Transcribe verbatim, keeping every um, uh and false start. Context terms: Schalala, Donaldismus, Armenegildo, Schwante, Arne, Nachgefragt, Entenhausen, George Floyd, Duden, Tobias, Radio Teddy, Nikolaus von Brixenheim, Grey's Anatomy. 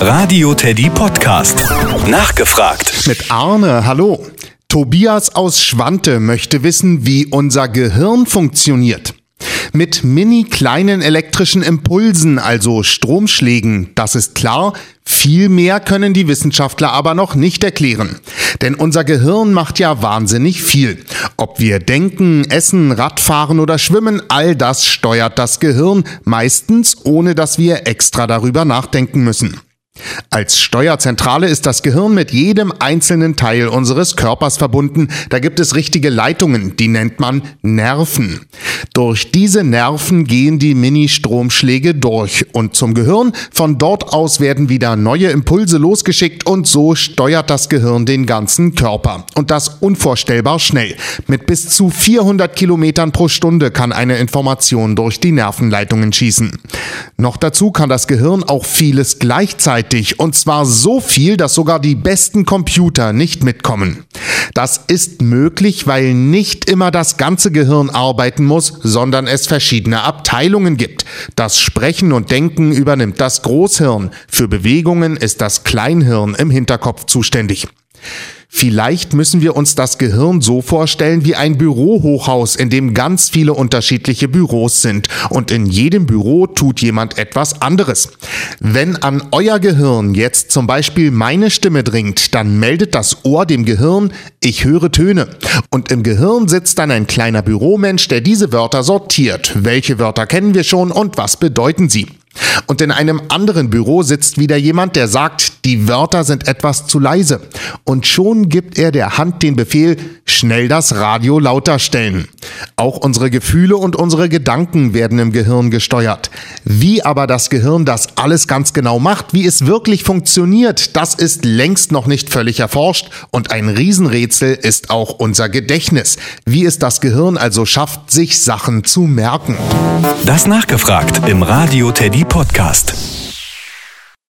Radio Teddy Podcast. Nachgefragt. Mit Arne, hallo. Tobias aus Schwante möchte wissen, wie unser Gehirn funktioniert. Mit mini kleinen elektrischen Impulsen, also Stromschlägen, das ist klar. Viel mehr können die Wissenschaftler aber noch nicht erklären. Denn unser Gehirn macht ja wahnsinnig viel. Ob wir denken, essen, Radfahren oder schwimmen, all das steuert das Gehirn, meistens ohne dass wir extra darüber nachdenken müssen. Als Steuerzentrale ist das Gehirn mit jedem einzelnen Teil unseres Körpers verbunden. Da gibt es richtige Leitungen, die nennt man Nerven. Durch diese Nerven gehen die Mini-Stromschläge durch und zum Gehirn. Von dort aus werden wieder neue Impulse losgeschickt und so steuert das Gehirn den ganzen Körper. Und das unvorstellbar schnell. Mit bis zu vierhundert Kilometern pro Stunde kann eine Information durch die Nervenleitungen schießen. Noch dazu kann das Gehirn auch vieles gleichzeitig. Und zwar so viel, dass sogar die besten Computer nicht mitkommen. Das ist möglich, weil nicht immer das ganze Gehirn arbeiten muss, sondern es verschiedene Abteilungen gibt. Das Sprechen und Denken übernimmt das Großhirn. Für Bewegungen ist das Kleinhirn im Hinterkopf zuständig. Vielleicht müssen wir uns das Gehirn so vorstellen wie ein Bürohochhaus, in dem ganz viele unterschiedliche Büros sind. Und in jedem Büro tut jemand etwas anderes. Wenn an euer Gehirn jetzt zum Beispiel meine Stimme dringt, dann meldet das Ohr dem Gehirn, ich höre Töne. Und im Gehirn sitzt dann ein kleiner Büromensch, der diese Wörter sortiert. Welche Wörter kennen wir schon und was bedeuten sie? Und in einem anderen Büro sitzt wieder jemand, der sagt, die Wörter sind etwas zu leise. Und schon gibt er der Hand den Befehl, schnell das Radio lauter stellen. Auch unsere Gefühle und unsere Gedanken werden im Gehirn gesteuert. Wie aber das Gehirn das alles ganz genau macht, wie es wirklich funktioniert, das ist längst noch nicht völlig erforscht. Und ein Riesenrätsel ist auch unser Gedächtnis. Wie es das Gehirn also schafft, sich Sachen zu merken. Das nachgefragt im Radio Teddy Podcast.